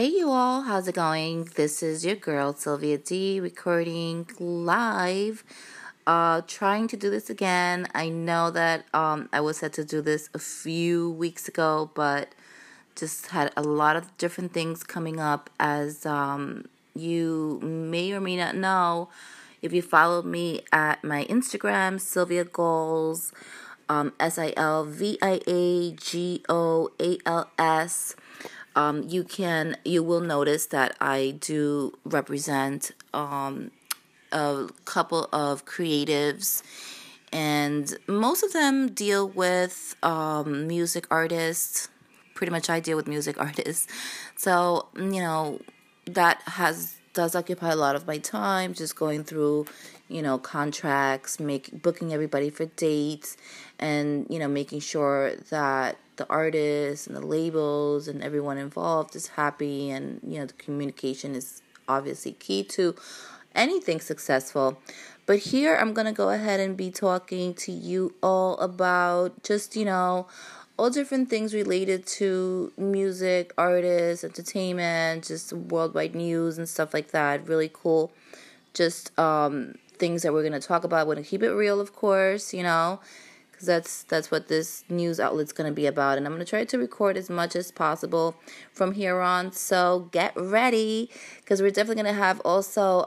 Hey you all, how's it going? This is your girl Sylvia D recording live. Trying to do this again. I know that I was set to do this a few weeks ago, but just had a lot of different things coming up. As you may or may not know, if you follow me at my Instagram, Sylvia Goals, SILVIAGOALS. You will notice that I do represent a couple of creatives, and most of them deal with music artists. Pretty much I deal with music artists. So, you know, that does occupy a lot of my time, just going through, you know, contracts, booking everybody for dates, and, you know, making sure that the artists and the labels and everyone involved is happy. And, you know, the communication is obviously key to anything successful. But here I'm going to go ahead and be talking to you all about just, you know, all different things related to music, artists, entertainment, just worldwide news and stuff like that. Really cool. Just things that we're going to talk about. We're going to keep it real, of course, you know. That's what this news outlet's going to be about. And I'm going to try to record as much as possible from here on. So get ready, because we're definitely going to have also,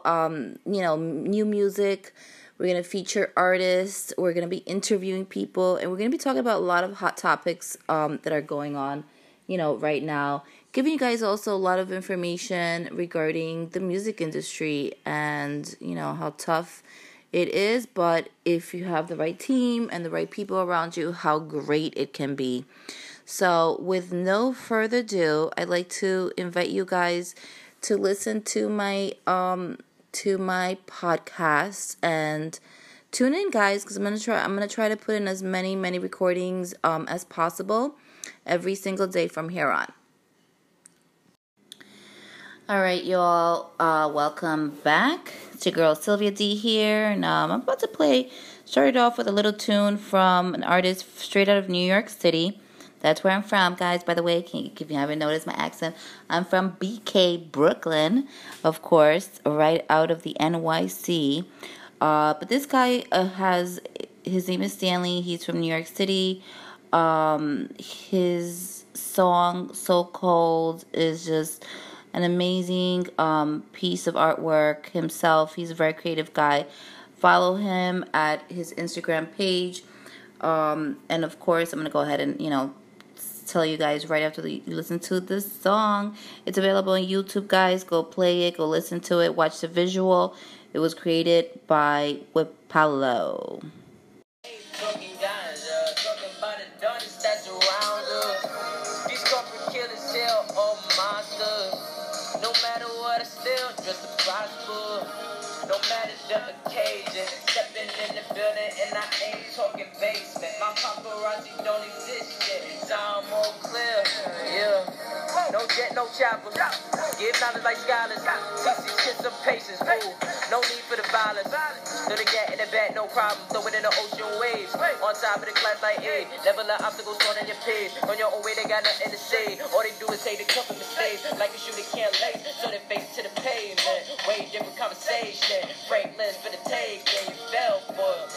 you know, new music. We're going to feature artists. We're going to be interviewing people. And we're going to be talking about a lot of hot topics that are going on, you know, right now. Giving you guys also a lot of information regarding the music industry and, you know, how tough it is, but if you have the right team and the right people around you, how great it can be. So with no further ado, I'd like to invite you guys to listen to my podcast and tune in, guys, because I'm gonna try to put in as many recordings as possible every single day from here on. All right, y'all, welcome back. It's your girl Sylvia D here, and I'm about to started off with a little tune from an artist straight out of New York City. That's where I'm from, guys, by the way, if you haven't noticed my accent. I'm from BK, Brooklyn, of course, right out of the NYC. But this guy his name is Stanley. He's from New York City. His song, So Cold, is just an amazing piece of artwork himself. He's a very creative guy. Follow him at his Instagram page. And of course, I'm going to go ahead and, you know, tell you guys right after you listen to this song. It's available on YouTube, guys. Go play it. Go listen to it. Watch the visual. It was created by Whipalo. No matter the occasion, stepping in the building, and I ain't talking basement. My paparazzi don't exist yet, so I'm all clear. Yeah, no jet, no choppers. Give knowledge like scholars. Teach kids some patience. Ooh, no need for the violence. Throw the gat in the back, no problem. Throw it in the ocean waves. On top of the class like A. Never let obstacles thrown in your page. On your own way, they got nothing to say. All they do is say they come from the stage, like a shooter can't lace, so they face to the pavement. Way different conversation. Franklin's for the take, yeah, you fell for it.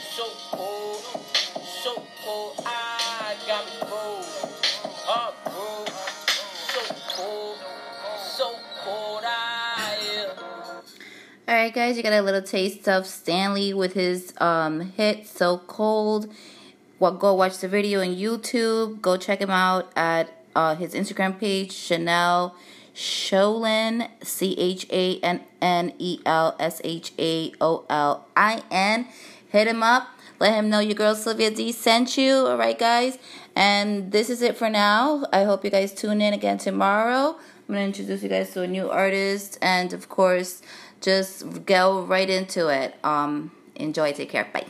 So cool, so cool. I got me cool, bro. So cool, so cool. All right, guys, you got a little taste of Stanley with his hit "So Cold." Go watch the video on YouTube. Go check him out at his Instagram page, Sholin, CHANNELSHAOLIN. Hit him up. Let him know your girl Sylvia D sent you. All right, guys. And this is it for now. I hope you guys tune in again tomorrow. I'm going to introduce you guys to a new artist. And, of course, just go right into it. Enjoy. Take care. Bye.